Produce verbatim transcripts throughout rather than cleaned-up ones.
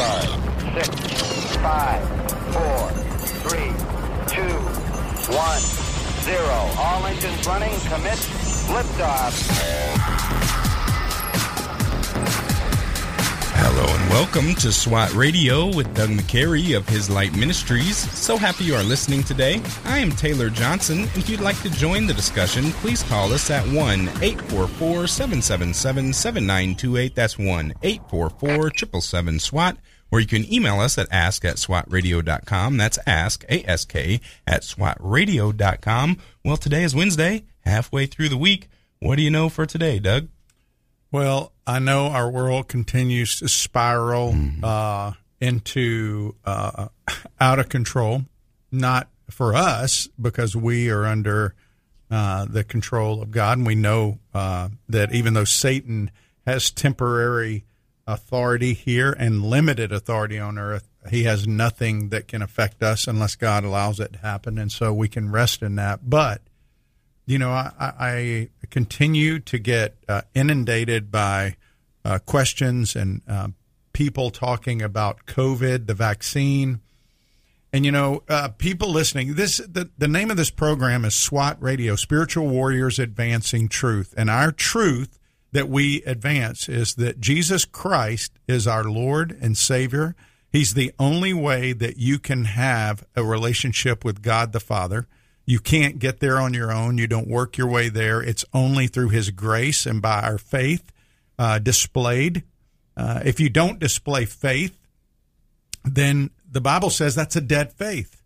five, six, five, four, three, two, one, zero. All engines running. Commit. Liftoff. Hello and welcome to SWAT Radio with Doug McCary of His Light Ministries. So happy you are listening today. I am Taylor Johnson, and if you'd like to join the discussion, please call us at one eight four four, seven seven seven, seven nine two eight. That's one eight four four, seven seven seven, SWAT. Or you can email us at ask at swat radio dot com. That's ask, A S K, at swat radio dot com. Well, today is Wednesday, halfway through the week. What do you know for today, Doug? Well, I know our world continues to spiral mm. uh, into uh, out of control, not for us because we are under uh, the control of God. And we know uh, that even though Satan has temporary authority here and limited authority on earth, he has nothing that can affect us unless God allows it to happen. And so we can rest in that. But You know, I, I continue to get uh, inundated by uh, questions and uh, people talking about COVID, the vaccine. And, you know, uh, people listening, this the, the name of this program is SWAT Radio, Spiritual Warriors Advancing Truth. And our truth that we advance is that Jesus Christ is our Lord and Savior. He's the only way that you can have a relationship with God the Father. You can't get there on your own. You don't work your way there. It's only through his grace and by our faith uh, displayed. Uh, if you don't display faith, then the Bible says that's a dead faith.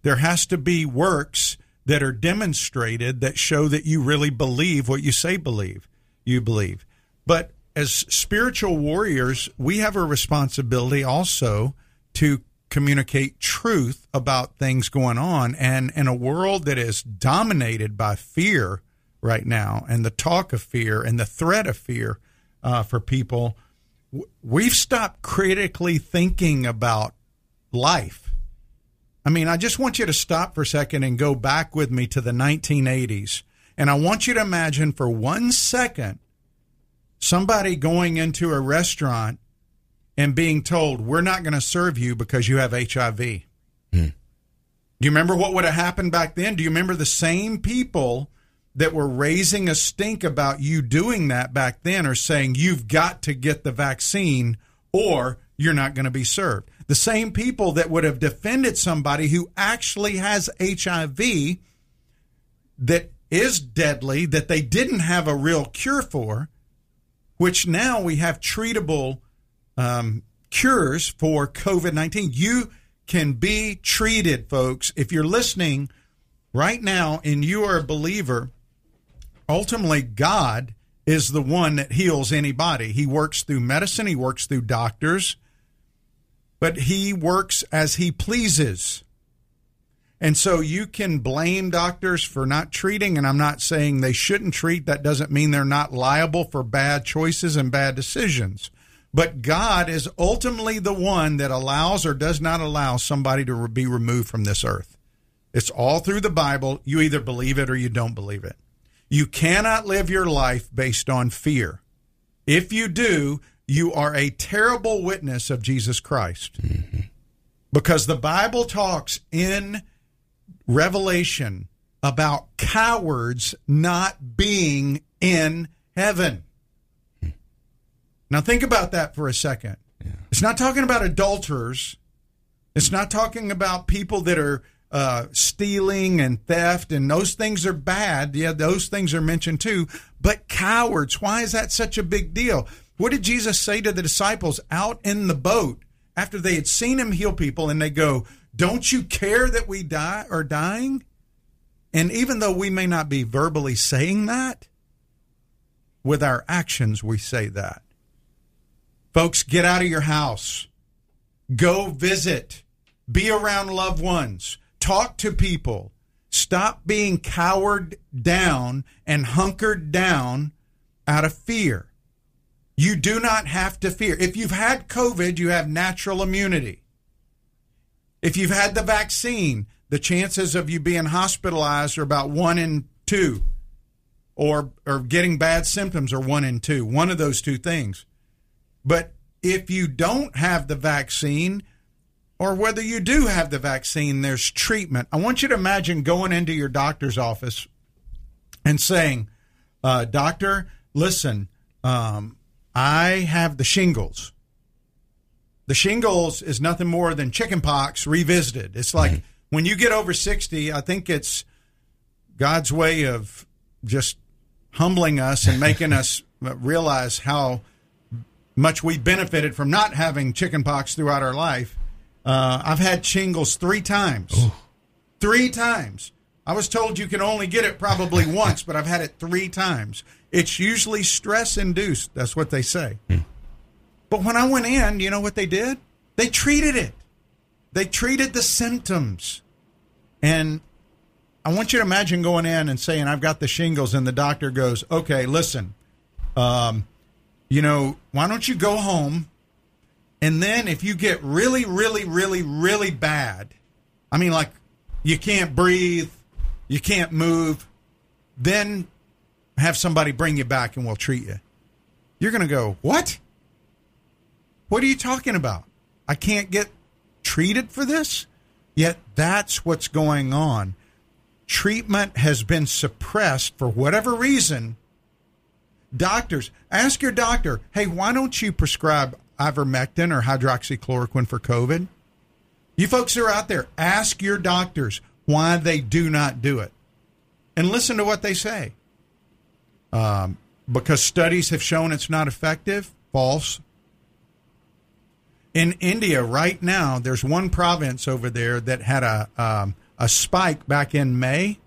There has to be works that are demonstrated that show that you really believe what you say believe. You believe. But as spiritual warriors, we have a responsibility also to communicate truth about things going on. And in a world that is dominated by fear right now and the talk of fear and the threat of fear uh, for people, we've stopped critically thinking about life. I mean, I just want you to stop for a second and go back with me to the nineteen eighties. And I want you to imagine for one second somebody going into a restaurant and being told, we're not going to serve you because you have H I V. Mm. Do you remember what would have happened back then? Do you remember the same people that were raising a stink about you doing that back then are saying, you've got to get the vaccine or you're not going to be served? The same people that would have defended somebody who actually has H I V that is deadly, that they didn't have a real cure for, which now we have treatable Um, cures for COVID nineteen. You can be treated, folks. If you're listening right now and you are a believer, ultimately God is the one that heals anybody. He works through medicine. He works through doctors, but he works as he pleases. And so you can blame doctors for not treating, and I'm not saying they shouldn't treat. That doesn't mean they're not liable for bad choices and bad decisions. But God is ultimately the one that allows or does not allow somebody to be removed from this earth. It's all through the Bible. You either believe it or you don't believe it. You cannot live your life based on fear. If you do, you are a terrible witness of Jesus Christ. Mm-hmm. Because the Bible talks in Revelation about cowards not being in heaven. Now, think about that for a second. Yeah. It's not talking about adulterers. It's not talking about people that are uh, stealing and theft, and those things are bad. Yeah, those things are mentioned too. But cowards, why is that such a big deal? What did Jesus say to the disciples out in the boat after they had seen him heal people? And they go, don't you care that we die are dying? And even though we may not be verbally saying that, with our actions we say that. Folks, get out of your house. Go visit. Be around loved ones. Talk to people. Stop being cowered down and hunkered down out of fear. You do not have to fear. If you've had COVID, you have natural immunity. If you've had the vaccine, the chances of you being hospitalized are about one in two, or, or getting bad symptoms are one in two, one of those two things. But if you don't have the vaccine or whether you do have the vaccine, there's treatment. I want you to imagine going into your doctor's office and saying, uh, doctor, listen, um, I have the shingles. The shingles is nothing more than chicken pox revisited. It's like mm-hmm. when you get over sixty, I think it's God's way of just humbling us and making us realize how much we benefited from not having chicken pox throughout our life. Uh, I've had shingles three times. Ooh. Three times. I was told you can only get it probably once, but I've had it three times. It's usually stress-induced. That's what they say. Hmm. But when I went in, you know what they did? They treated it. They treated the symptoms. And I want you to imagine going in and saying, I've got the shingles, and the doctor goes, okay, listen, um, you know, why don't you go home? And then if you get really, really, really, really bad, I mean, like you can't breathe, you can't move, then have somebody bring you back and we'll treat you. You're going to go, what? What are you talking about? I can't get treated for this? Yet that's what's going on. Treatment has been suppressed for whatever reason. Doctors, ask your doctor, hey, why don't you prescribe ivermectin or hydroxychloroquine for COVID? You folks who are out there, ask your doctors why they do not do it. And listen to what they say. Um, because studies have shown it's not effective. False. In India right now, there's one province over there that had a, um, a spike back in May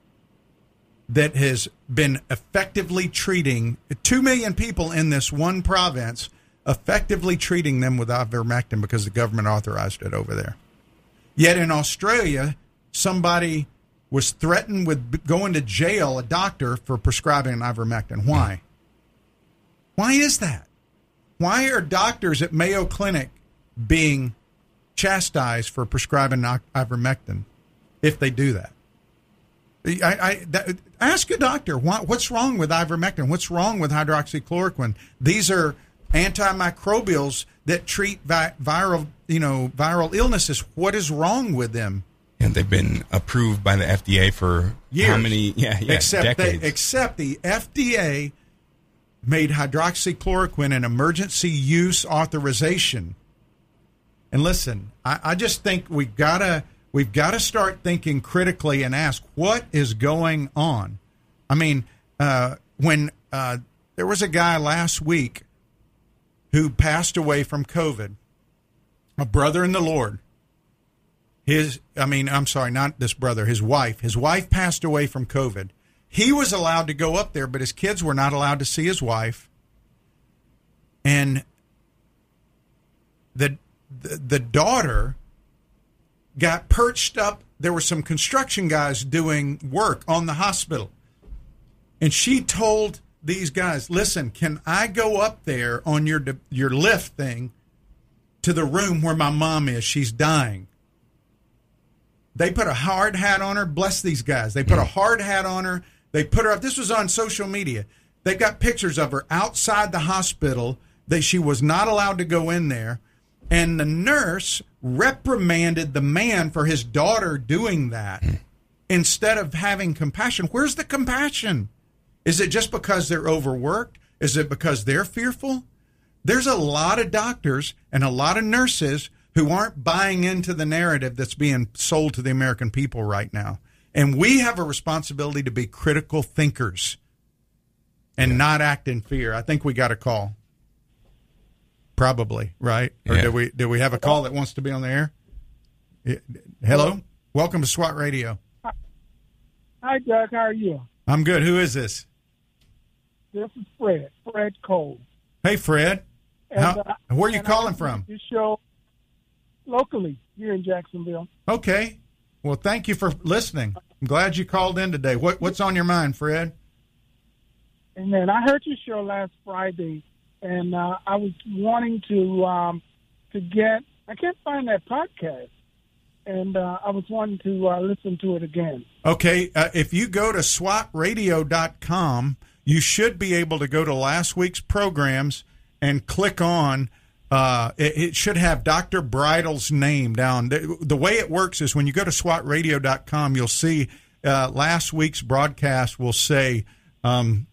that has been effectively treating two million people in this one province, effectively treating them with ivermectin because the government authorized it over there. Yet in Australia, somebody was threatened with going to jail, a doctor, for prescribing ivermectin. Why? Why is that? Why are doctors at Mayo Clinic being chastised for prescribing ivermectin if they do that? I, I that, ask a doctor, why, what's wrong with ivermectin? What's wrong with hydroxychloroquine? These are antimicrobials that treat vi- viral, you know, viral illnesses. What is wrong with them? And they've been approved by the F D A for years. How many? Yeah, yeah, except decades. They, except the F D A made hydroxychloroquine an emergency use authorization. And listen, I, I just think we've gotta we've gotta start thinking critically and ask what is going on. I mean, uh, when uh, there was a guy last week who passed away from COVID, a brother in the Lord. His, I mean, I'm sorry, not this brother, his wife. His wife passed away from COVID. He was allowed to go up there, but his kids were not allowed to see his wife. And the the, the daughter got perched up. There were some construction guys doing work on the hospital. And she told these guys, listen, can I go up there on your your lift thing to the room where my mom is? She's dying. They put a hard hat on her. Bless these guys. They put a hard hat on her. They put her up. This was on social media. They've got pictures of her outside the hospital that she was not allowed to go in there. And the nurse reprimanded the man for his daughter doing that instead of having compassion. Where's the compassion? Is it just because they're overworked? Is it because they're fearful? There's a lot of doctors and a lot of nurses who aren't buying into the narrative that's being sold to the American people right now. And we have a responsibility to be critical thinkers and yeah. not act in fear. I think we got a call. Probably, right? Or yeah. do we do we have a call that wants to be on the air? Hello? Hello? Welcome to SWAT Radio. Hi, Doug. How are you? I'm good. Who is this? This is Fred, Fred Cole. Hey, Fred. And, How, uh, where are you calling I, from? This show locally here in Jacksonville. Okay. Well, thank you for listening. I'm glad you called in today. What, what's on your mind, Fred? And then I heard your show last Friday, and uh, I was wanting to um, to get – I can't find that podcast. And uh, I was wanting to uh, listen to it again. Okay. Uh, if you go to swat radio dot com, you should be able to go to last week's programs and click on Uh, it, it should have Doctor Bridle's name down. The, the way it works is when you go to swat radio dot com, you'll see uh, last week's broadcast will say um,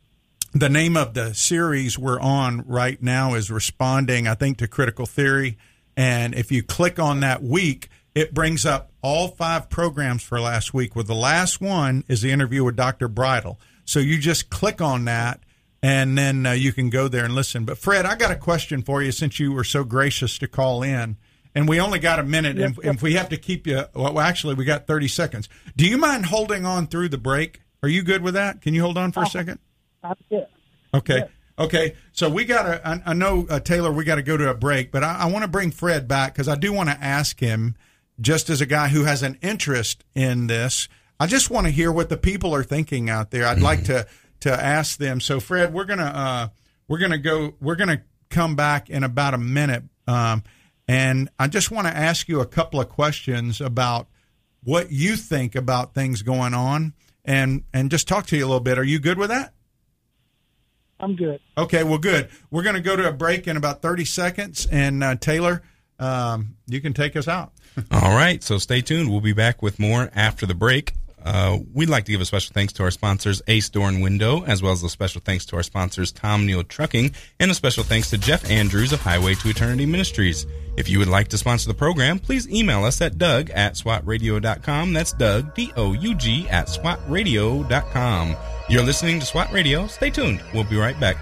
the name of the series we're on right now is responding, I think, to Critical Theory. And if you click on that week, it brings up all five programs for last week. Well, the last one is the interview with Doctor Bridle. So you just click on that, and then uh, you can go there and listen. But, Fred, I got a question for you since you were so gracious to call in. And we only got a minute, and if, if we have to keep you – well, actually, we got thirty seconds. Do you mind holding on through the break? Are you good with that? Can you hold on for a second? I'm good. Okay. Yeah. Okay, so we got to, I, I know, uh, Taylor, we got to go to a break, but I, I want to bring Fred back because I do want to ask him, just as a guy who has an interest in this, I just want to hear what the people are thinking out there. I'd like to, to ask them. So, Fred, we're going to, uh, we're going to go, we're going to come back in about a minute. Um, and I just want to ask you a couple of questions about what you think about things going on and, and just talk to you a little bit. Are you good with that? I'm good. Okay, well, good. We're going to go to a break in about thirty seconds, and uh, Taylor, um, you can take us out. All right, so stay tuned. We'll be back with more after the break. Uh, we'd like to give a special thanks to our sponsors, Ace Door and Window, as well as a special thanks to our sponsors, Tom Nehl Trucking, and a special thanks to Jeff Andrews of Highway to Eternity Ministries. If you would like to sponsor the program, please email us at Doug at swat radio dot com. That's Doug, D O U G, at swat radio dot com. You're listening to SWAT Radio. Stay tuned. We'll be right back.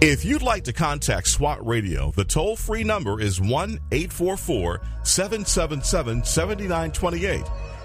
If you'd like to contact SWAT Radio, the toll-free number is one eight four four, seven seven seven, seven nine two eight.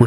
We're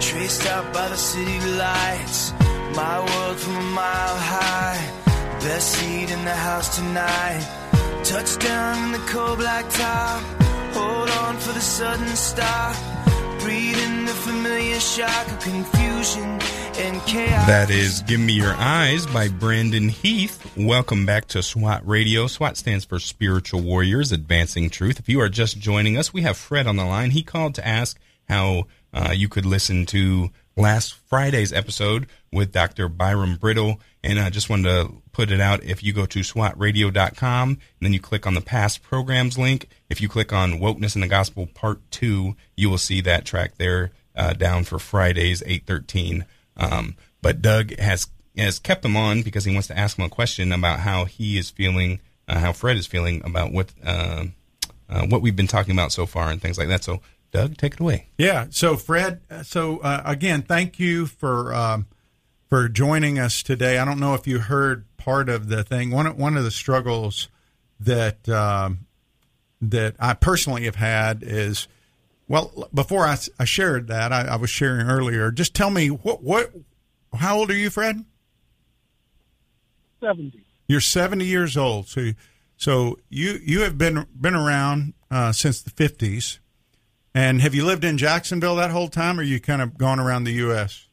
traced out by the city lights, my world from a mile high, best seat in the house tonight, touchdown in the cold black top, hold on for the sudden stop, breathe in the familiar shock of confusion and chaos. That is Give Me Your Eyes by Brandon Heath. Welcome back to SWAT Radio. SWAT stands for Spiritual Warriors Advancing Truth. If you are just joining us, we have Fred on the line. He called to ask how Uh, you could listen to last Friday's episode with Doctor Byram Bridle, and I just wanted to put it out. If you go to swat radio dot com, and then you click on the past programs link, if you click on Wokeness in the Gospel Part two, you will see that track there uh, down for Fridays, eight thirteen. Um, but Doug has, has kept them on because he wants to ask him a question about how he is feeling, uh, how Fred is feeling about what uh, uh, what we've been talking about so far and things like that. So, Doug, take it away. Yeah. So, Fred, so uh, again, thank you for um, for joining us today. I don't know if you heard part of the thing. One one of the struggles that um, that I personally have had is, well, before I, I shared that, I, I was sharing earlier. Just tell me what what. How old are you, Fred? Seventy. You're seventy years old. So, so you you have been been around uh, since the fifties. And have you lived in Jacksonville that whole time, or you kind of gone around the U S?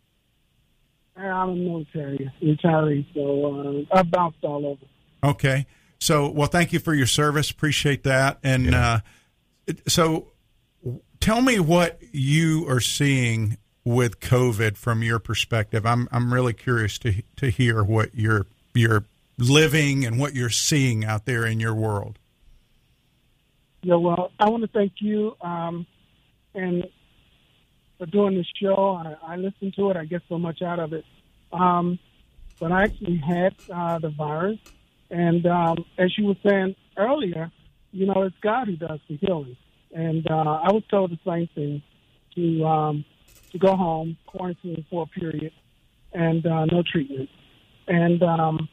I'm a military retiree, so uh, I bounced all over. Okay. So, well, thank you for your service. Appreciate that. And yeah. uh, so tell me what you are seeing with COVID from your perspective. I'm I'm really curious to to hear what you're, you're living and what you're seeing out there in your world. Yeah, well, I want to thank you um, and for doing this show. I, I listen to it. I get so much out of it. Um, but I actually had uh, the virus. And um, as you were saying earlier, you know, it's God who does the healing. And uh, I was told the same thing, to um, to go home, quarantine for a period, and uh, no treatment. And um,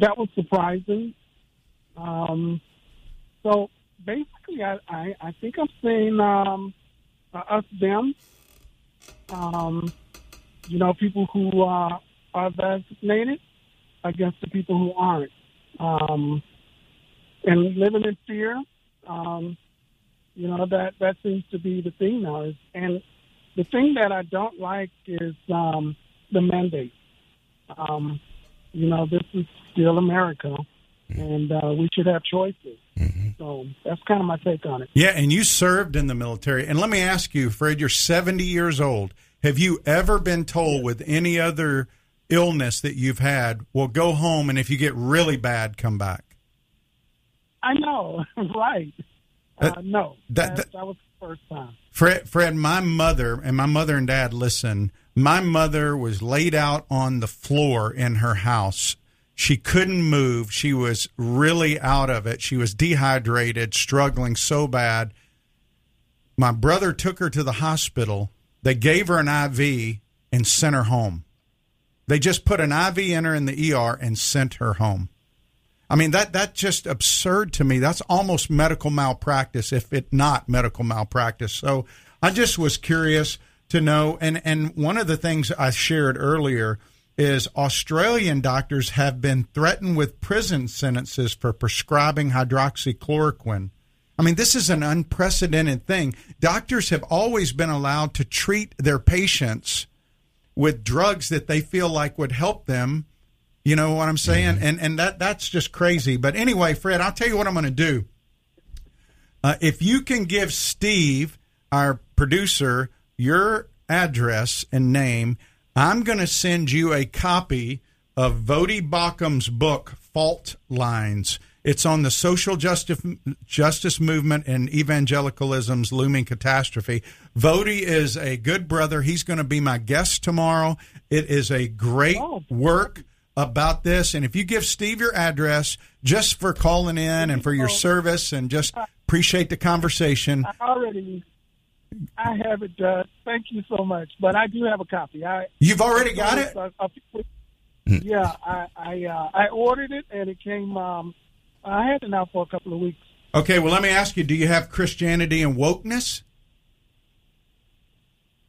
that was surprising. Um, so basically, I, I, I think I'm seeing um, uh, us, them, um, you know, people who uh, are vaccinated against the people who aren't. Um, and living in fear, um, you know, that, that seems to be the thing now. Is, and the thing that I don't like is um, the mandate. Um, you know, this is still America, and uh, we should have choices. Mm-hmm. So that's kind of my take on it. Yeah, and you served in the military. And let me ask you, Fred, you're seventy years old. Have you ever been told with any other illness that you've had, well, go home, and if you get really bad, come back? I know, right? That, uh, no, that, that, that was the first time. Fred, Fred, my mother, and my mother and dad, listen, my mother was laid out on the floor in her house. She couldn't move. She was really out of it. She was dehydrated, struggling so bad. My brother took her to the hospital. They gave her an I V and sent her home. They just put an I V in her in the E R and sent her home. I mean, that that's just absurd to me. That's almost medical malpractice, if it not medical malpractice. So I just was curious to know. And, and one of the things I shared earlier is Australian doctors have been threatened with prison sentences for prescribing hydroxychloroquine. I mean, this is an unprecedented thing. Doctors have always been allowed to treat their patients with drugs that they feel like would help them. You know what I'm saying? Mm-hmm. And and that that's just crazy. But anyway, Fred, I'll tell you what I'm going to do. Uh, if you can give Steve, our producer, your address and name, I'm going to send you a copy of Voddie Baucham's book, Fault Lines. It's on the social justice justice movement and evangelicalism's looming catastrophe. Voddie is a good brother. He's going to be my guest tomorrow. It is a great work about this. And if you give Steve your address, just for calling in and for your service, and just appreciate the conversation. I already, I have it, Doug. Thank you so much. But I do have a copy. I, You've already got it? A, a, yeah, I I, uh, I ordered it, and it came... Um, I had it now for a couple of weeks. Okay, well, let me ask you, do you have Christianity and Wokeness?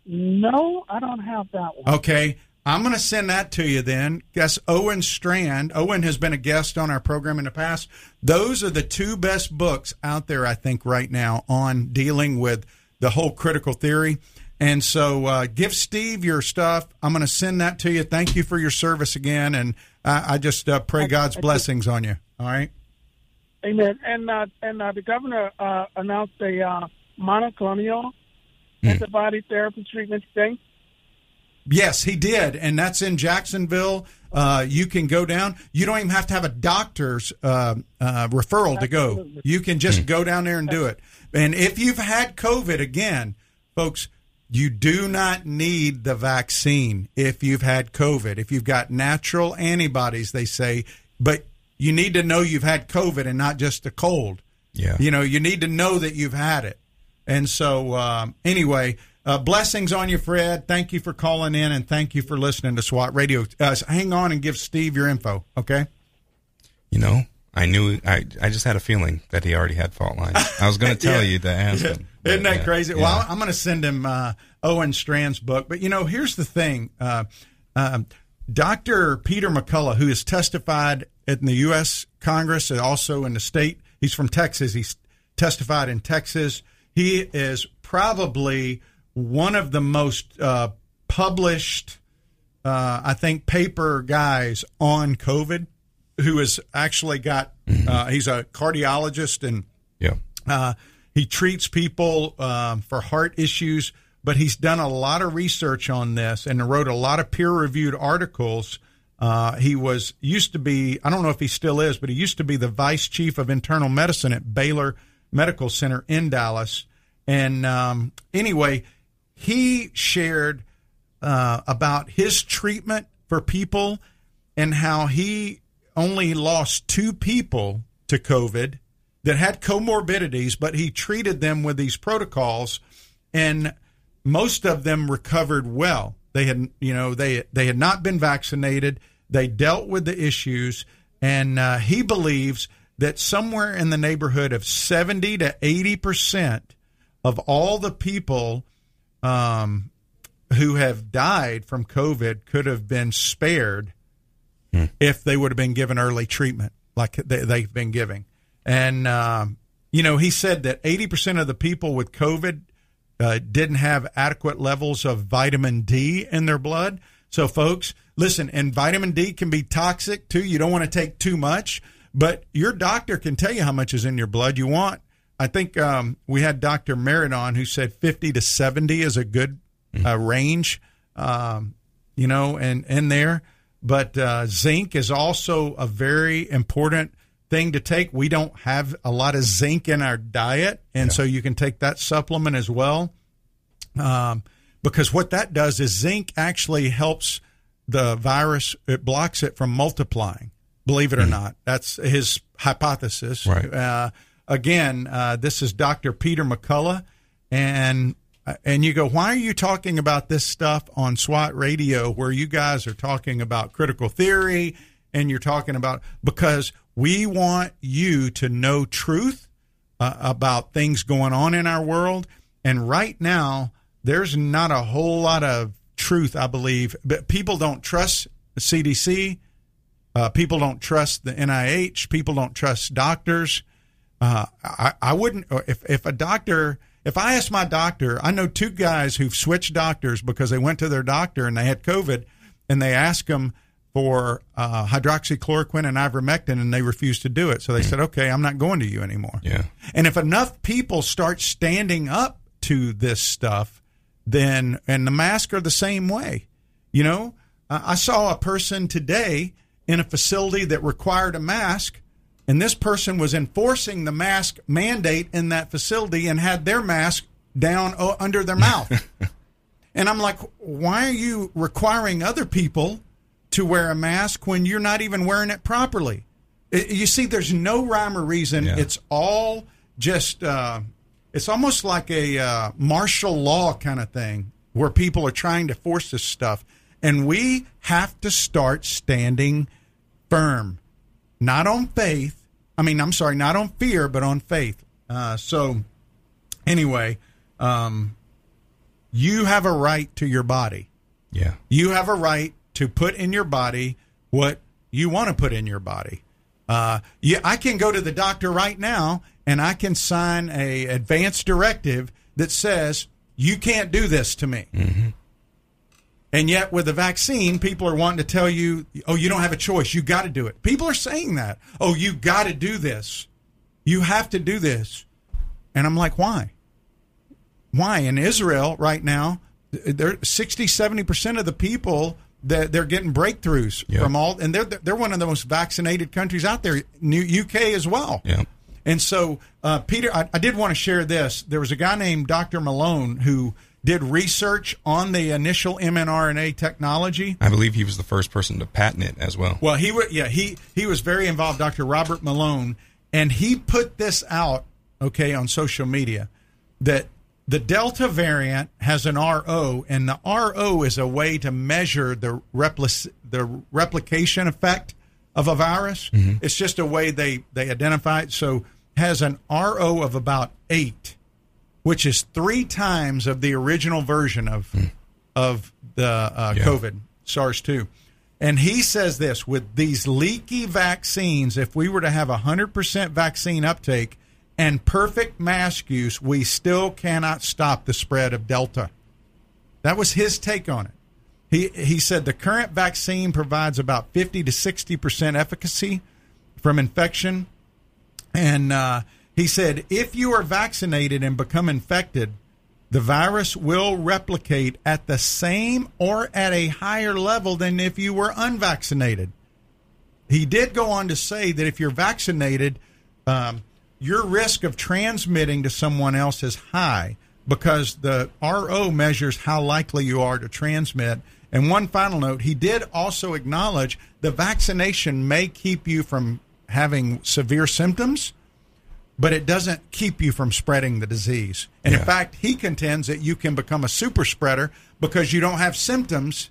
No, I don't have that one. Okay, I'm going to send that to you then. Guess Owen Strand. Owen has been a guest on our program in the past. Those are the two best books out there, I think, right now on dealing with the whole critical theory. And so uh, give Steve your stuff. I'm going to send that to you. Thank you for your service again, and I, I just uh, pray I, God's I, blessings I, on you. All right? Amen. And uh, and uh, the governor uh, announced a uh, monoclonal mm. antibody therapy treatment thing. Yes, he did, and that's in Jacksonville. Uh, you can go down. You don't even have to have a doctor's uh, uh, referral to go. You can just mm. go down there and do it. And if you've had COVID, again, folks, you do not need the vaccine if you've had COVID. If you've got natural antibodies, they say, but you need to know you've had COVID and not just a cold. Yeah. You know, you need to know that you've had it. And so, um, anyway, uh, blessings on you, Fred. Thank you for calling in, and thank you for listening to SWAT Radio. Uh, hang on and give Steve your info, okay? You know, I knew, I, I just had a feeling that he already had fault lines. I was going to tell yeah. you to ask yeah. him. But, Isn't that yeah. crazy? Yeah. Well, I'm going to send him uh, Owen Strand's book. But, you know, here's the thing. Uh, uh, Doctor Peter McCullough, who has testified in the U S Congress and also in the state. He's from Texas. He's testified in Texas. He is probably one of the most uh, published, uh, I think, paper guys on COVID. who has actually got, mm-hmm. uh, he's a cardiologist, and yeah. uh, he treats people um, for heart issues, but he's done a lot of research on this and wrote a lot of peer-reviewed articles. Uh, he was used to be, I don't know if he still is, but he used to be the vice chief of internal medicine at Baylor Medical Center in Dallas. And um, anyway, he shared uh, about his treatment for people and how he only lost two people to COVID that had comorbidities, but he treated them with these protocols, and most of them recovered well. They had, you know, they they had not been vaccinated. They dealt with the issues, and uh, he believes that somewhere in the neighborhood of seventy to eighty percent of all the people um, who have died from COVID could have been spared hmm. if they would have been given early treatment like they, they've been giving. And, um, you know, he said that eighty percent of the people with COVID uh, didn't have adequate levels of vitamin D in their blood. So, folks, listen, and vitamin D can be toxic, too. You don't want to take too much, but your doctor can tell you how much is in your blood you want. I think um, we had Doctor Merritt on who said fifty to seventy is a good uh, range, um, you know, and in there. But uh, zinc is also a very important thing to take. We don't have a lot of zinc in our diet, and yeah. so you can take that supplement as well, um, because what that does is zinc actually helps the virus. It blocks it from multiplying, believe it or mm-hmm. not. That's his hypothesis. Right. Uh, Again, uh, this is Doctor Peter McCullough, and and you go, why are you talking about this stuff on SWAT Radio where you guys are talking about critical theory and you're talking about, because we want you to know truth uh, about things going on in our world, and right now there's not a whole lot of truth, I believe. But people don't trust the C D C, uh, people don't trust the N I H, people don't trust doctors. Uh, I, I wouldn't, if, if a doctor, if I asked my doctor, I know two guys who've switched doctors because they went to their doctor and they had COVID, and they asked them for uh, hydroxychloroquine and ivermectin, and they refused to do it. So they said, okay, I'm not going to you anymore. Yeah. And if enough people start standing up to this stuff, then, and the masks are the same way. You know, I saw a person today in a facility that required a mask, and this person was enforcing the mask mandate in that facility and had their mask down under their mouth. And I'm like, why are you requiring other people to wear a mask when you're not even wearing it properly? It, you see, there's no rhyme or reason. Yeah. It's all just, uh, it's almost like a uh, martial law kind of thing where people are trying to force this stuff. And we have to start standing firm. Not on faith. I mean, I'm sorry, not on fear, but on faith. Uh, so anyway, um, you have a right to your body. Yeah. You have a right to put in your body what you want to put in your body. Uh, yeah, I can go to the doctor right now and I can sign a advance directive that says, you can't do this to me. Mm-hmm. And yet with the vaccine, people are wanting to tell you, oh, you don't have a choice. You got to do it. People are saying that. Oh, you got to do this. You have to do this. And I'm like, why? Why? In Israel right now, they're sixty, seventy percent of the people that they're getting breakthroughs yeah. from all. And they're they're one of the most vaccinated countries out there, New U K as well. Yeah. And so, uh, Peter, I, I did want to share this. There was a guy named Doctor Malone who did research on the initial mRNA technology. I believe he was the first person to patent it as well. Well, he was, yeah, he, he was very involved, Doctor Robert Malone, and he put this out, okay, on social media, that the Delta variant has an R O, and the R O is a way to measure the repli- the replication effect of a virus. Mm-hmm. It's just a way they, they identify it. So has an R O of about eight, which is three times of the original version of mm. of the uh, yeah. COVID, SARS two. And he says this, with these leaky vaccines, if we were to have one hundred percent vaccine uptake and perfect mask use, we still cannot stop the spread of Delta. That was his take on it. He he said the current vaccine provides about fifty to sixty percent efficacy from infection. And uh, he said, if you are vaccinated and become infected, the virus will replicate at the same or at a higher level than if you were unvaccinated. He did go on to say that if you're vaccinated, um, your risk of transmitting to someone else is high because the R O measures how likely you are to transmit. And one final note, he did also acknowledge the vaccination may keep you from having severe symptoms, but it doesn't keep you from spreading the disease. And yeah. in fact, he contends that you can become a super spreader because you don't have symptoms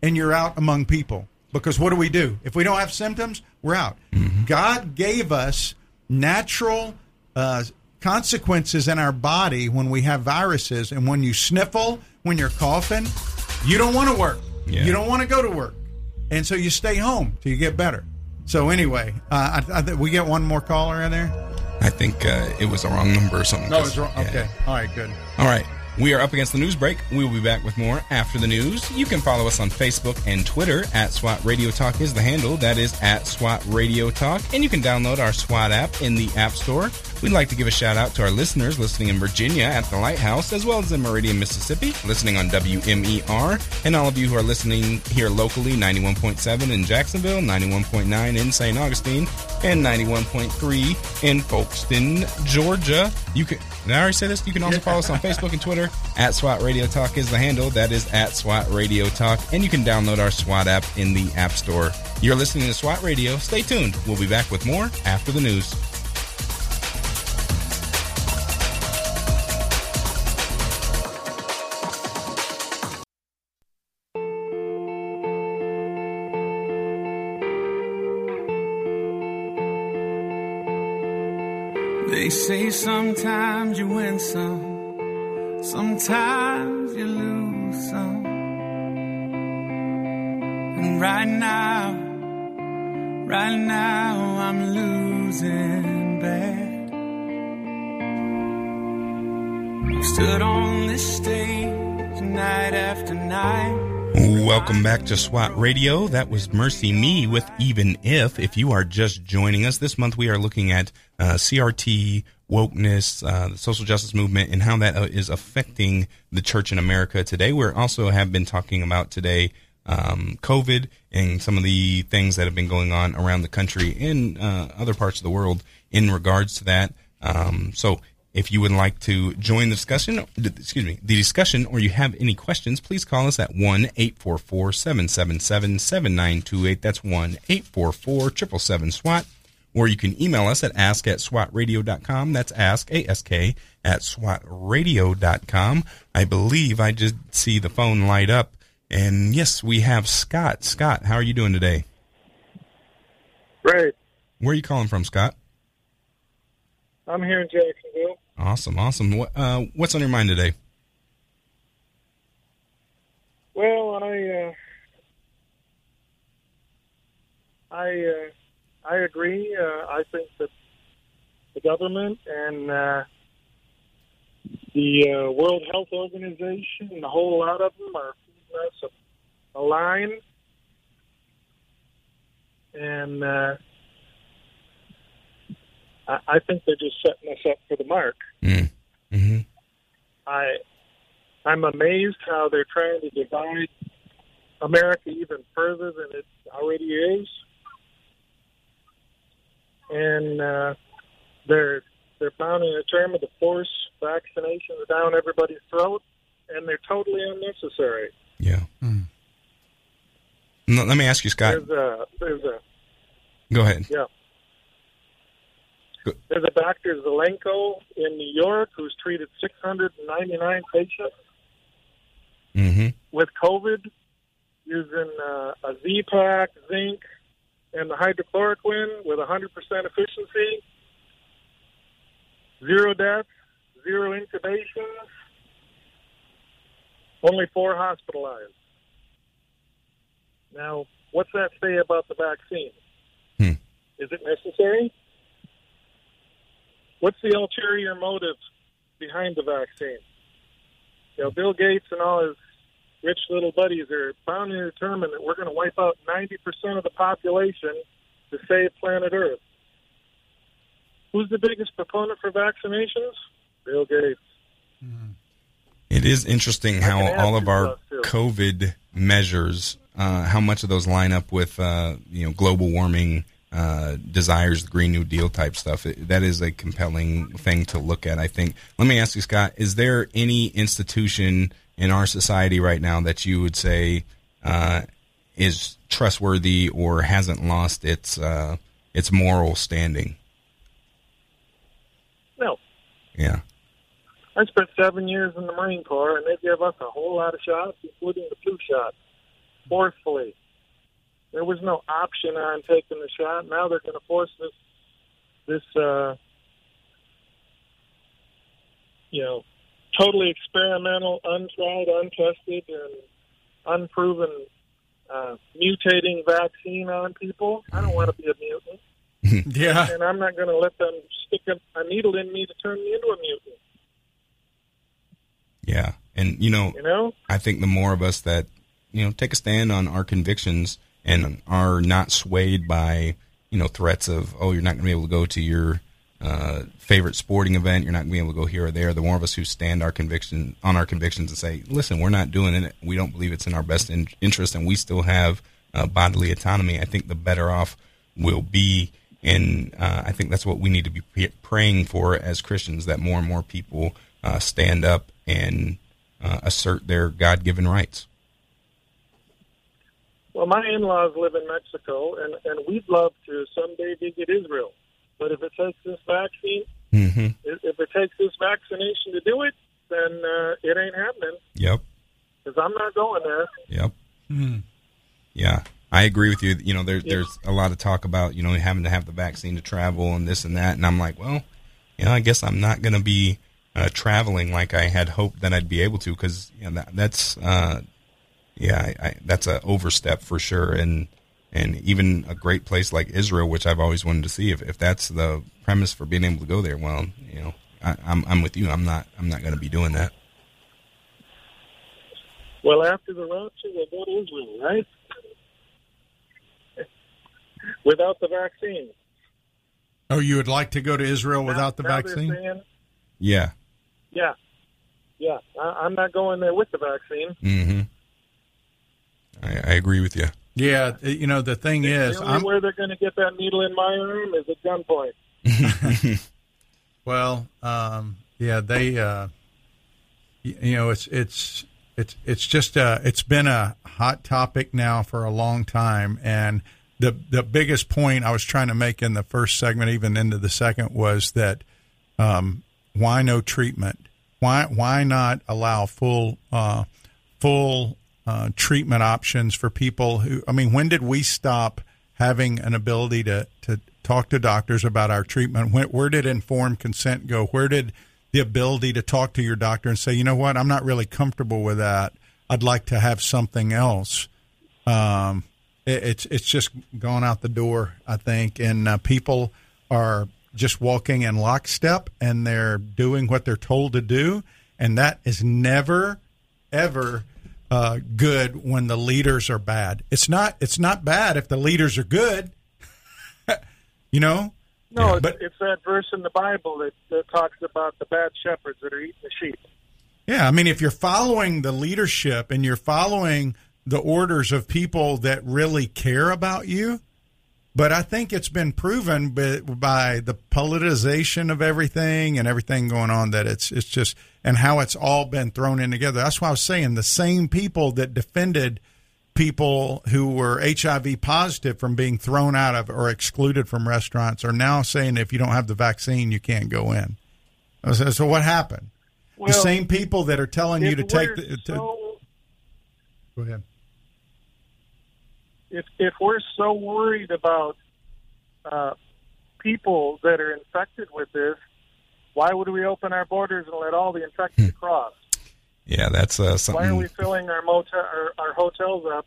and you're out among people. Because what do we do? If we don't have symptoms, we're out. Mm-hmm. God gave us natural uh, consequences in our body when we have viruses. And when you sniffle, when you're coughing, you don't want to work. Yeah. You don't want to go to work. And so you stay home till you get better. So anyway, uh, I, I th- we get one more caller in there. I think uh, it was the wrong number or something. No, it was wrong. Yeah. Okay. All right, good. All right. We are up against the news break. We will be back with more after the news. You can follow us on Facebook and Twitter. At SWAT Radio Talk is the handle. That is at SWAT Radio Talk. And you can download our SWAT app in the App Store. We'd like to give a shout out to our listeners listening in Virginia at the Lighthouse, as well as in Meridian, Mississippi, listening on W M E R. And all of you who are listening here locally, ninety-one point seven in Jacksonville, ninety-one point nine in Saint Augustine, and ninety-one point three in Folkston, Georgia. You can... Did I already say this? You can also follow us on Facebook and Twitter. At SWAT Radio Talk is the handle. That is at SWAT Radio Talk. And you can download our SWAT app in the App Store. You're listening to SWAT Radio. Stay tuned. We'll be back with more after the news. They say sometimes you win some, sometimes you lose some. And right now, right now I'm losing bad. Stood on this stage night after night. Welcome back to SWAT Radio. That was Mercy Me with Even If. If you are just joining us, this month we are looking at uh, C R T, wokeness, uh, the social justice movement, and how that uh, is affecting the church in America today. We also have been talking about today um, COVID and some of the things that have been going on around the country and uh, other parts of the world in regards to that. Um, so If you would like to join the discussion, excuse me, the discussion, or you have any questions, please call us at one eight four four, seven seven seven, seven nine two eight. That's one eight four four, seven seven seven, SWAT. Or you can email us at ask at SWAT radio dot com. That's ask, A S K, at SWAT radio dot com. I believe I just see the phone light up. And yes, we have Scott. Scott, how are you doing today? Great. Where are you calling from, Scott? I'm here in Jacksonville. Awesome, awesome. What, uh, what's on your mind today? Well, I uh, I uh, I agree. Uh, I think that the government and uh, the uh, World Health Organization and a whole lot of them are feeding us a line, and. Uh, I think they're just setting us up for the mark. Mm. Mm-hmm. I, I'm amazed how they're trying to divide America even further than it already is, and uh, they're they're founding a term of the force vaccinations down everybody's throat, and they're totally unnecessary. Yeah. Mm. No, let me ask you, Scott. There's a, there's a, Go ahead. Yeah. There's a Doctor Zelenko in New York who's treated six hundred ninety-nine patients mm-hmm. with COVID using uh, a Z-Pak, zinc, and the hydrochloroquine with one hundred percent efficiency, zero deaths, zero intubations, only four hospitalized. Now, what's that say about the vaccine? Hmm. Is it necessary? What's the ulterior motive behind the vaccine? You know, Bill Gates and all his rich little buddies are bound and determined that we're going to wipe out ninety percent of the population to save planet Earth. Who's the biggest proponent for vaccinations? Bill Gates. Mm. It is interesting how all of our COVID measures, uh, how much of those line up with uh, you know global warming uh, desires, the Green New Deal type stuff. It, that is a compelling thing to look at, I think. Let me ask you, Scott, is there any institution in our society right now that you would say uh, is trustworthy or hasn't lost its uh, its moral standing? No. Yeah. I spent seven years in the Marine Corps, and they give us a whole lot of shots, including the flu shot, forcefully. There was no option on taking the shot. Now they're going to force this, this, uh, you know, totally experimental, untried, untested, and unproven uh, mutating vaccine on people. I don't want to be a mutant. Yeah. And I'm not going to let them stick a, a needle in me to turn me into a mutant. Yeah, and, you know, you know, I think the more of us that, you know, take a stand on our convictions and are not swayed by, you know, threats of, oh, you're not going to be able to go to your uh, favorite sporting event, you're not going to be able to go here or there, the more of us who stand our conviction on our convictions and say, listen, we're not doing it, we don't believe it's in our best in- interest, and we still have uh, bodily autonomy, I think the better off we'll be. And uh, I think that's what we need to be p- praying for as Christians, that more and more people uh, stand up and uh, assert their God-given rights. Well, my in-laws live in Mexico, and, and we'd love to someday visit Israel. But if it takes this vaccine, mm-hmm. if it takes this vaccination to do it, then uh, it ain't happening. Yep. Because I'm not going there. Yep. Mm. Yeah, I agree with you. You know, there's yeah. there's a lot of talk about, you know, having to have the vaccine to travel and this and that, and I'm like, well, you know, I guess I'm not going to be Uh, traveling like I had hoped that I'd be able to, because you know, that, that's uh, yeah I, I, that's an overstep for sure, and and even a great place like Israel, which I've always wanted to see, if, if that's the premise for being able to go there, well, you know, I, I'm I'm with you. I'm not I'm not going to be doing that. Well, after the rapture, we'll go to Israel, right? Without the vaccine. Oh, you would like to go to Israel without the vaccine? Saying, yeah. Yeah. Yeah. I, I'm not going there with the vaccine. Mm-hmm. I, I agree with you. Yeah. You know, the thing the is... The only I'm... where they're going to get that needle in my arm is at gunpoint. Well, um, yeah, they... Uh, you know, it's it's it's it's just... Uh, it's been a hot topic now for a long time, and the the biggest point I was trying to make in the first segment, even into the second, was that... Um, Why no treatment? Why why not allow full uh, full uh, treatment options for people who? I mean, when did we stop having an ability to, to talk to doctors about our treatment? When, where did informed consent go? Where did the ability to talk to your doctor and say, you know what, I'm not really comfortable with that. I'd like to have something else. Um, it, it's it's just gone out the door, I think, and uh, people are just walking in lockstep, and they're doing what they're told to do, and that is never, ever uh, good when the leaders are bad. It's not It's not bad if the leaders are good, you know? No, yeah, but, it's, it's that verse in the Bible that, that talks about the bad shepherds that are eating the sheep. Yeah, I mean, if you're following the leadership and you're following the orders of people that really care about you, but I think it's been proven by the politicization of everything and everything going on that it's it's just, and how it's all been thrown in together. That's why I was saying the same people that defended people who were H I V positive from being thrown out of or excluded from restaurants are now saying if you don't have the vaccine, you can't go in. So what happened? Well, the same people that are telling you to take the... To, so... Go ahead. If if we're so worried about uh, people that are infected with this, why would we open our borders and let all the infected cross? Yeah, that's uh, something. Why are we filling our motel, our, our hotels up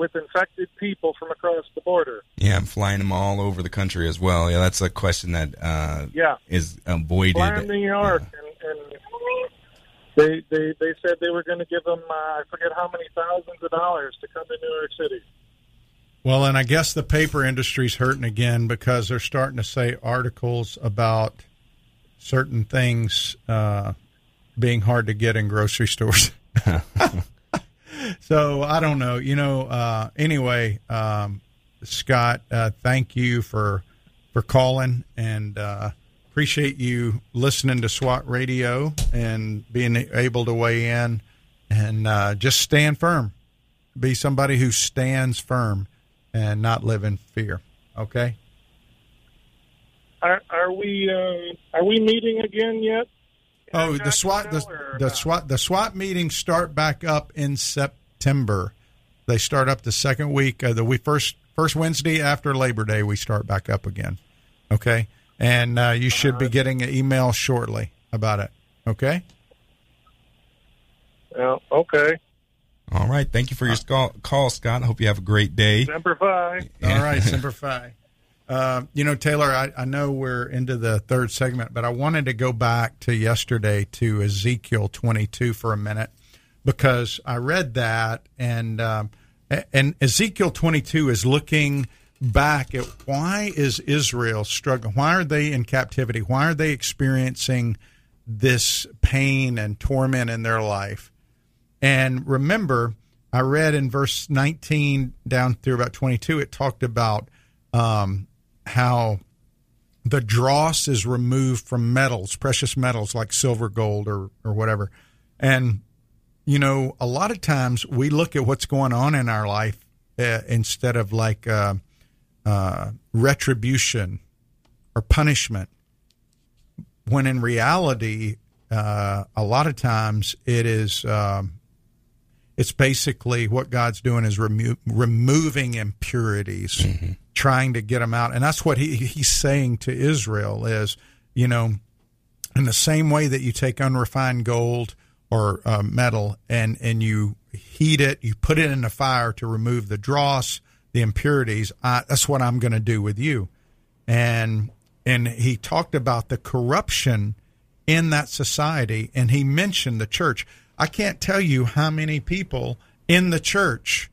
with infected people from across the border? Yeah, I'm flying them all over the country as well. Yeah, that's a question that uh, yeah. is avoided. Fly them to New York uh, and, and They they, they said they were going to give them, uh, I forget how many thousands of dollars to come to New York City. Well, and I guess the paper industry's hurting again because they're starting to say articles about certain things uh, being hard to get in grocery stores. So I don't know. You know, uh, anyway, um, Scott, uh, thank you for for calling, and uh, appreciate you listening to SWAT Radio and being able to weigh in, and uh, just stand firm. Be somebody who stands firm and not live in fear. Okay. Are, are we uh, are we meeting again yet? Oh, the SWAT the, the SWAT the SWAT meetings start back up in September. They start up the second week of the we first first Wednesday after Labor Day. We start back up again, okay? And uh, you should be getting an email shortly about it, okay? Well, okay. All right. Thank you for your uh, call, Scott. I hope you have a great day. Semper Fi. All right, Semper Fi. Uh, you know, Taylor, I, I know we're into the third segment, but I wanted to go back to yesterday to Ezekiel twenty-two for a minute, because I read that, and um, and Ezekiel twenty-two is looking back at why is Israel struggling? Why are they in captivity? Why are they experiencing this pain and torment in their life? And remember, I read in verse nineteen down through about twenty-two, it talked about um how the dross is removed from metals, precious metals like silver, gold, or or whatever. And, you know, a lot of times we look at what's going on in our life uh, instead of like uh, uh, retribution or punishment, when in reality, uh, a lot of times it is, um, it's basically what God's doing is remo- removing impurities, mm-hmm. trying to get them out. And that's what he, he's saying to Israel is, you know, in the same way that you take unrefined gold or uh, metal and, and you heat it, you put it in the fire to remove the dross, the impurities, I, that's what I'm going to do with you. And and he talked about the corruption in that society, and he mentioned the church. I can't tell you how many people in the church,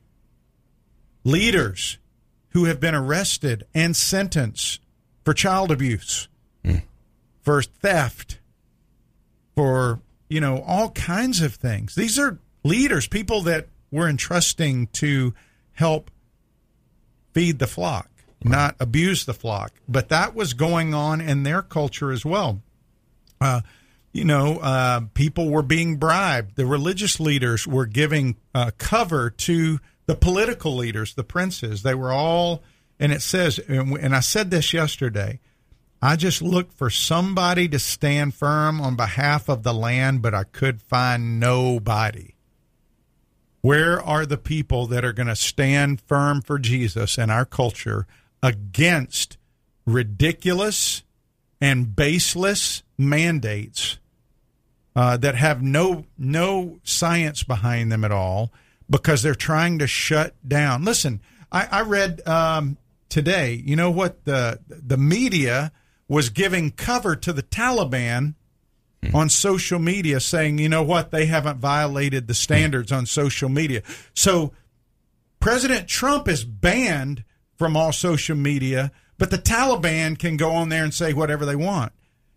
leaders, who have been arrested and sentenced for child abuse, mm. for theft, for, you know, all kinds of things. These are leaders, people that we're entrusting to help feed the flock, right. not abuse the flock. But that was going on in their culture as well. Uh, you know, uh, people were being bribed. The religious leaders were giving uh, cover to the political leaders, the princes. They were all, and it says, and I said this yesterday, I just looked for somebody to stand firm on behalf of the land, but I could find nobody. Where are the people that are going to stand firm for Jesus in our culture against ridiculous and baseless mandates uh, that have no no science behind them at all? Because they're trying to shut down. Listen, I, I read um, today, you know what, the the media was giving cover to the Taliban mm. on social media, saying, you know what, they haven't violated the standards mm. on social media. So President Trump is banned from all social media, but the Taliban can go on there and say whatever they want.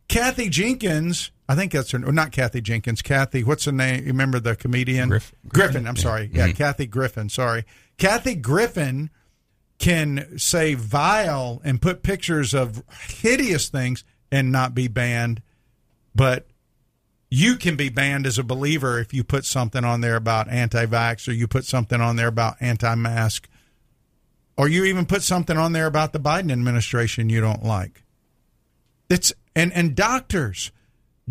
Kathy Jenkins, I think that's her, or not Kathy Jenkins, Kathy, what's her name? You remember the comedian? Griff, Griffin, Griffin, I'm yeah. sorry. Yeah, mm-hmm. Kathy Griffin, sorry. Kathy Griffin can say vile and put pictures of hideous things and not be banned, but you can be banned as a believer if you put something on there about anti-vax, or you put something on there about anti-mask, or you even put something on there about the Biden administration you don't like. It's and and doctors,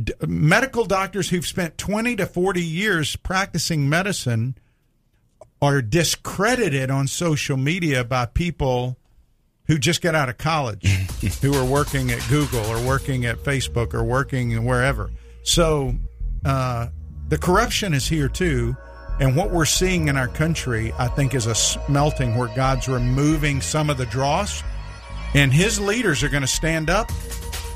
d- medical doctors who've spent twenty to forty years practicing medicine are discredited on social media by people who just get out of college, who are working at Google or working at Facebook or working wherever. So uh, the corruption is here too. And what we're seeing in our country, I think, is a smelting where God's removing some of the dross, and his leaders are going to stand up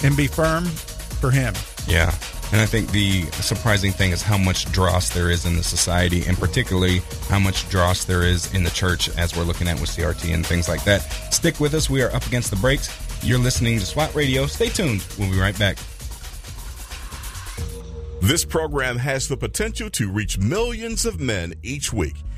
and be firm for him. Yeah. And I think the surprising thing is how much dross there is in the society, and particularly how much dross there is in the church, as we're looking at with C R T and things like that. Stick with us. We are up against the breaks. You're listening to SWAT Radio. Stay tuned. We'll be right back. This program has the potential to reach millions of men each week.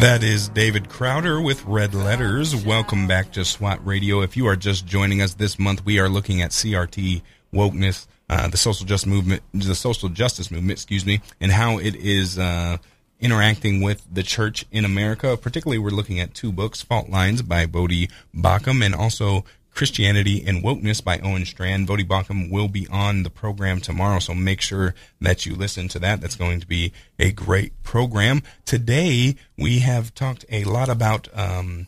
That is David Crowder with Red Letters. Welcome back to SWAT Radio. If you are just joining us this month, we are looking at C R T, wokeness, uh, the social justice movement, the social justice movement, excuse me, and how it is uh, interacting with the church in America. Particularly, we're looking at two books, Fault Lines by Voddie Baucham and also Christianity and Wokeness by Owen Strand. Voddie Baucham will be on the program tomorrow, so make sure that you listen to that. That's going to be a great program. Today, we have talked a lot about um,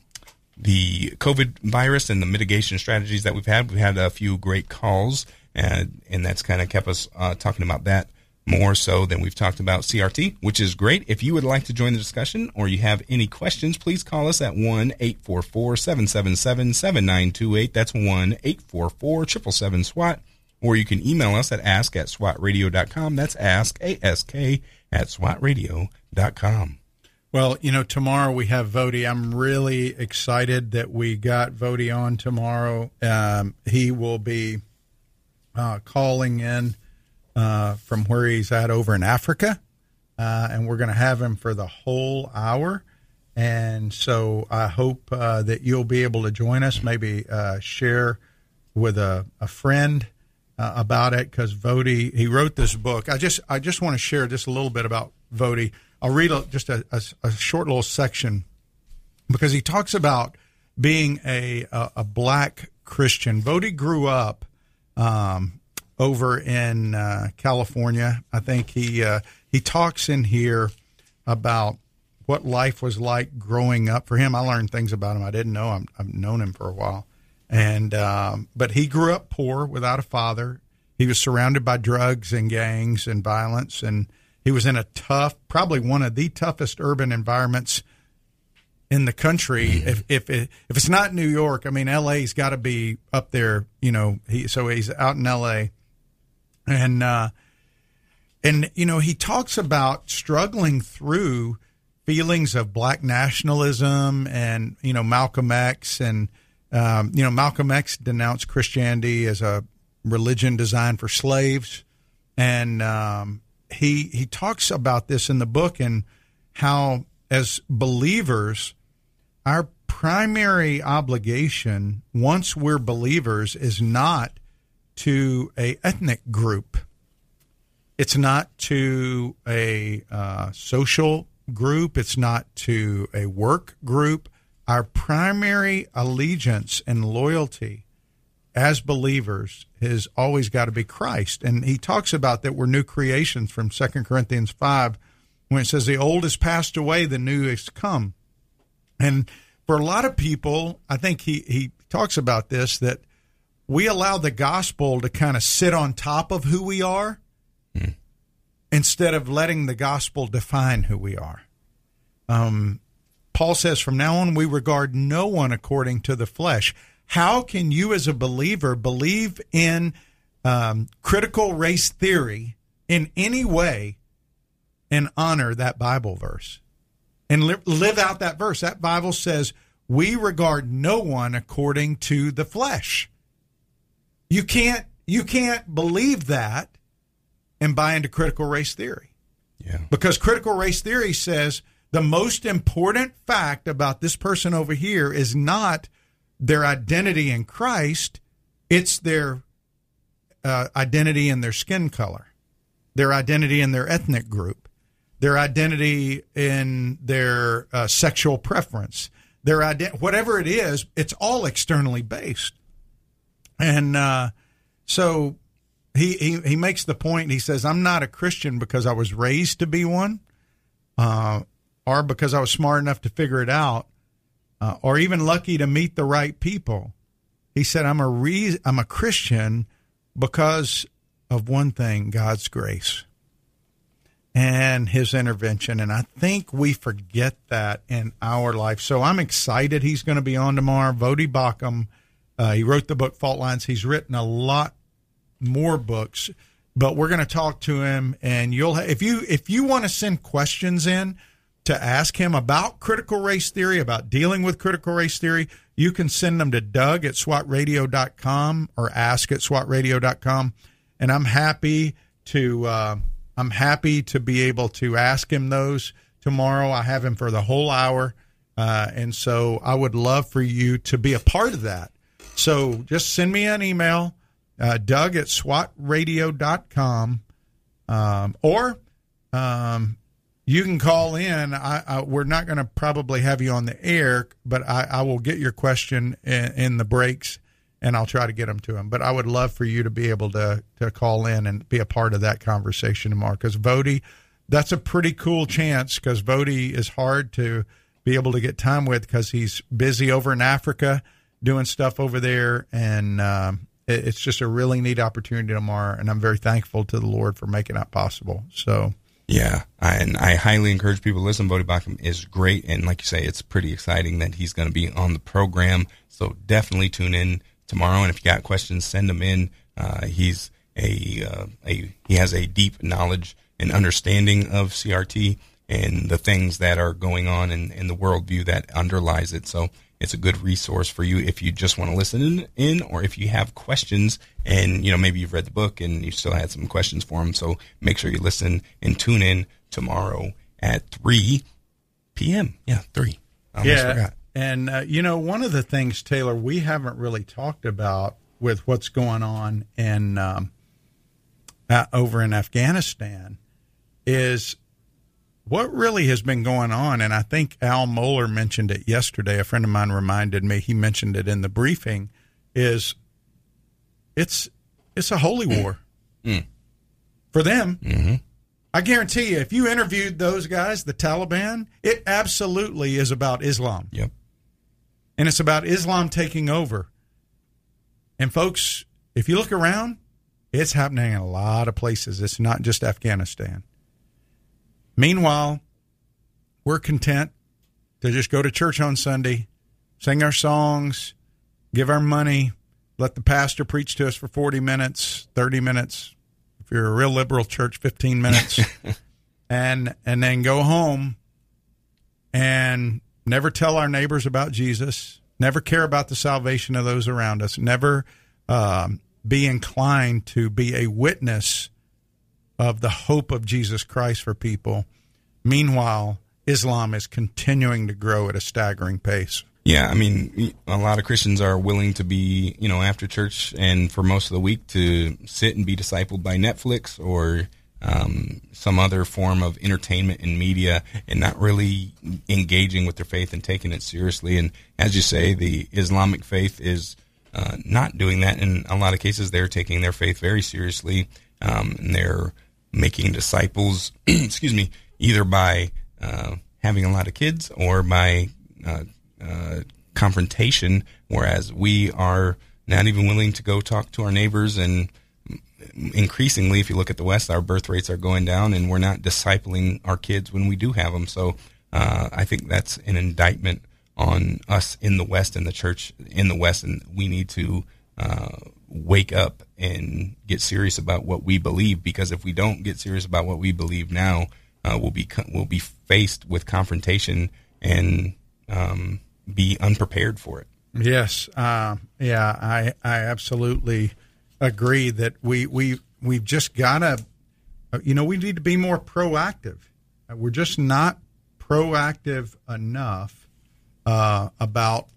the COVID virus and the mitigation strategies that we've had. We've had a few great calls, and, and that's kind of kept us uh, talking about that more so than we've talked about C R T, which is great. If you would like to join the discussion or you have any questions, please call us at one eight four four, seven seven seven, seven nine two eight. That's one eight four four, seven seven seven, SWAT. Or you can email us at ask at swat radio dot com. That's ask, A S K, at swat radio dot com. Well, you know, tomorrow we have Voddie. I'm really excited that we got Voddie on tomorrow. Um, he will be uh, calling in Uh, from where he's at over in Africa, uh, and we're going to have him for the whole hour. And so I hope uh, that you'll be able to join us, maybe uh, share with a, a friend uh, about it, because Voddie, he wrote this book. I just I just want to share just a little bit about Voddie. I'll read a, just a, a, a short little section, because he talks about being a, a, a black Christian. Voddie grew up um over in uh, California. I think he uh, he talks in here about what life was like growing up for him. I learned things about him I didn't know. I'm, I've known him for a while. and um, But he grew up poor, without a father. He was surrounded by drugs and gangs and violence, and he was in a tough, probably one of the toughest urban environments in the country. Mm-hmm. If if it, if it's not New York, I mean, L A's got to be up there. You know, he, so he's out in L A, And, uh, and you know, he talks about struggling through feelings of black nationalism and, you know, Malcolm X. And, um, you know, Malcolm X denounced Christianity as a religion designed for slaves. And um, he he talks about this in the book, and how, as believers, our primary obligation, once we're believers, is not to a ethnic group. It's not to a uh, social group. It's not to a work group. Our primary allegiance and loyalty as believers has always got to be Christ. And he talks about that we're new creations from Second Corinthians five, when it says the old has passed away, the new has come. And for a lot of people, I think he, he talks about this, that we allow the gospel to kind of sit on top of who we are mm. instead of letting the gospel define who we are. Um, Paul says, from now on, we regard no one according to the flesh. How can you as a believer believe in um, critical race theory in any way and honor that Bible verse and li- live out that verse? That Bible says, we regard no one according to the flesh. You can't you can't believe that and buy into critical race theory. Yeah. Because critical race theory says the most important fact about this person over here is not their identity in Christ, it's their uh, identity in their skin color, their identity in their ethnic group, their identity in their uh, sexual preference, their ident- whatever it is, it's all externally based. And uh, so he, he he makes the point. He says, I'm not a Christian because I was raised to be one uh, or because I was smart enough to figure it out uh, or even lucky to meet the right people. He said, I'm a re- I'm a Christian because of one thing, God's grace and his intervention. And I think we forget that in our life. So I'm excited he's going to be on tomorrow. Voddie Baucham. Uh, he wrote the book, Fault Lines. He's written a lot more books, but we're going to talk to him. And you'll ha- if you if you want to send questions in to ask him about critical race theory, about dealing with critical race theory, you can send them to Doug at swat radio dot com or ask at swat radio dot com. And I'm happy to uh, I'm happy to be able to ask him those tomorrow. I have him for the whole hour, uh, and so I would love for you to be a part of that. So just send me an email, uh, Doug at swat radio dot com, um, or um, you can call in. I, I, we're not going to probably have you on the air, but I, I will get your question in, in the breaks, and I'll try to get them to him. But I would love for you to be able to, to call in and be a part of that conversation tomorrow, because Voddie, that's a pretty cool chance, because Voddie is hard to be able to get time with because he's busy over in Africa doing stuff over there, and um, it, it's just a really neat opportunity tomorrow, and I'm very thankful to the Lord for making that possible. So, yeah, I, and I highly encourage people to listen. Voddie Baucham is great, and like you say, it's pretty exciting that he's going to be on the program, so definitely tune in tomorrow, and if you got questions, send them in. Uh, he's a, uh, a he has a deep knowledge and understanding of C R T and the things that are going on in, in the worldview that underlies it, so it's a good resource for you if you just want to listen in, or if you have questions and, you know, maybe you've read the book and you still had some questions for him. So make sure you listen and tune in tomorrow at three p.m. Yeah, three. I almost yeah. forgot. And, uh, you know, one of the things, Taylor, we haven't really talked about with what's going on in, um, uh, over in Afghanistan is what really has been going on, and I think Al Mohler mentioned it yesterday, a friend of mine reminded me, he mentioned it in the briefing, is it's it's a holy mm. war mm. for them. Mm-hmm. I guarantee you, if you interviewed those guys, the Taliban, it absolutely is about Islam. Yep. And it's about Islam taking over. And folks, if you look around, it's happening in a lot of places. It's not just Afghanistan. Meanwhile, we're content to just go to church on Sunday, sing our songs, give our money, let the pastor preach to us for forty minutes, thirty minutes. If you're a real liberal church, fifteen minutes, and and then go home and never tell our neighbors about Jesus, never care about the salvation of those around us, never um, be inclined to be a witness of the hope of Jesus Christ for people. Meanwhile, Islam is continuing to grow at a staggering pace. Yeah, I mean, a lot of Christians are willing to be, you know, after church and for most of the week to sit and be discipled by Netflix or um, some other form of entertainment and media, and not really engaging with their faith and taking it seriously. And as you say, the Islamic faith is uh, not doing that. In a lot of cases, they're taking their faith very seriously, um, and they're making disciples, excuse me, either by uh, having a lot of kids or by uh, uh, confrontation, whereas we are not even willing to go talk to our neighbors. And increasingly, if you look at the West, our birth rates are going down, and we're not discipling our kids when we do have them. So uh, I think that's an indictment on us in the West and the church in the West, and we need to uh, wake up and get serious about what we believe, because if we don't get serious about what we believe now, uh, we'll be we'll be faced with confrontation and um, be unprepared for it. Yes, uh, yeah, I I absolutely agree that we we we've just gotta, you know, we need to be more proactive. We're just not proactive enough uh, about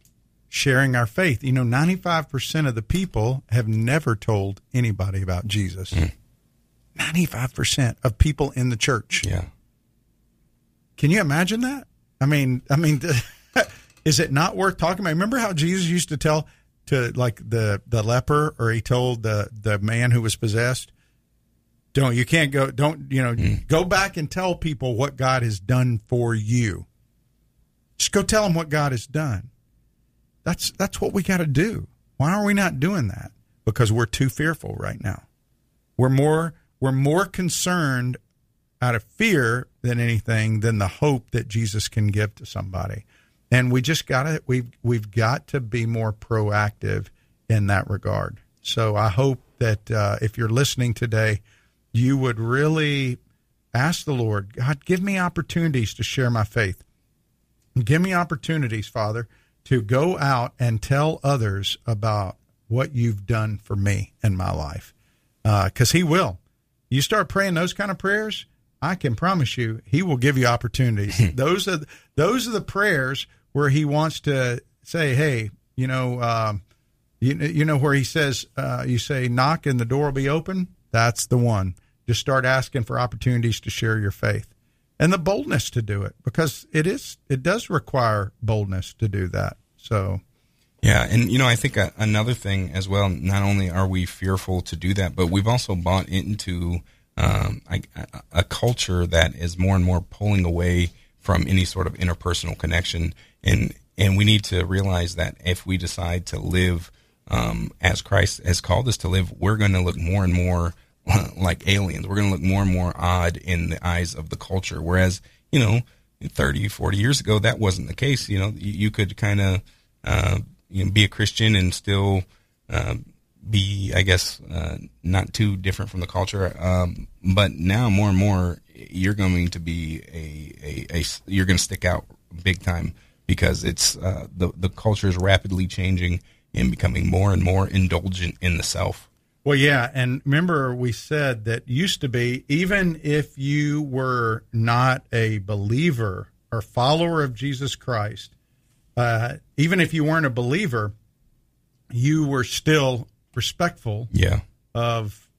sharing our faith. You know, ninety-five percent of the people have never told anybody about Jesus. Mm. ninety-five percent of people in the church. Yeah. Can you imagine that? I mean, I mean, is it not worth talking about? Remember how Jesus used to tell to like the, the leper, or he told the, the man who was possessed, don't, you can't go, don't, you know, mm. go back and tell people what God has done for you. Just go tell them what God has done. That's, that's what we got to do. Why are we not doing that? Because we're too fearful right now. We're more, we're more concerned out of fear than anything, than the hope that Jesus can give to somebody. And we just got to, we've, we've got to be more proactive in that regard. So I hope that uh, if you're listening today, you would really ask the Lord, God, give me opportunities to share my faith. Give me opportunities, Father, to go out and tell others about what you've done for me in my life. Because uh, he will. You start praying those kind of prayers, I can promise you, he will give you opportunities. those are those are the prayers where he wants to say, hey, you know, um, you, you know where he says, uh, you say, knock and the door will be open. That's the one. Just start asking for opportunities to share your faith. And the boldness to do it, because it is it does require boldness to do that. So, yeah, and you know, I think a, another thing as well. Not only are we fearful to do that, but we've also bought into um, a, a culture that is more and more pulling away from any sort of interpersonal connection. And and we need to realize that if we decide to live um, as Christ has called us to live, we're going to look more and more like aliens. We're going to look more and more odd in the eyes of the culture. Whereas, you know, thirty, forty years ago, that wasn't the case. You know, you, you could kind of, uh, you know, be a Christian and still, uh, be, I guess, uh, not too different from the culture. Um, but now more and more, you're going to be a, a, a you're going to stick out big time, because it's, uh, the, the culture is rapidly changing and becoming more and more indulgent in the self. Well, yeah, and remember we said that used to be, even if you were not a believer or follower of Jesus Christ, uh, even if you weren't a believer, you were still respectful yeah. of,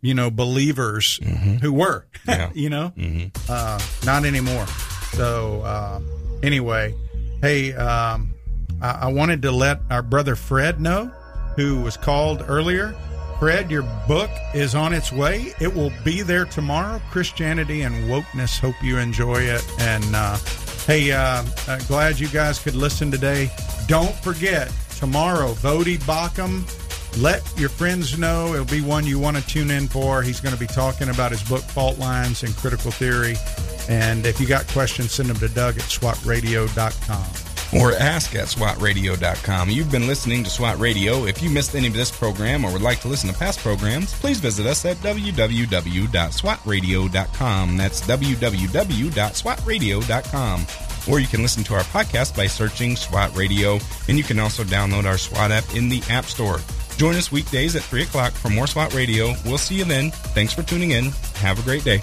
you know, believers mm-hmm. who were, yeah. you know, mm-hmm. uh, not anymore. So uh, anyway, hey, um, I-, I wanted to let our brother Fred know, who was called earlier. Fred, your book is on its way. It will be there tomorrow, Christianity and Wokeness. Hope you enjoy it. And, uh, hey, uh, uh, glad you guys could listen today. Don't forget, tomorrow, Voddie Baucham. Let your friends know. It'll be one you want to tune in for. He's going to be talking about his book, Fault Lines and Critical Theory. And if you got questions, send them to Doug at swat radio dot com. Or ask at swat radio dot com. You've been listening to SWAT Radio. If you missed any of this program or would like to listen to past programs, please visit us at w w w dot swat radio dot com. That's w w w dot swat radio dot com. Or you can listen to our podcast by searching SWAT Radio, and you can also download our SWAT app in the App Store. Join us weekdays at three o'clock for more SWAT Radio. We'll see you then. Thanks for tuning in. Have a great day.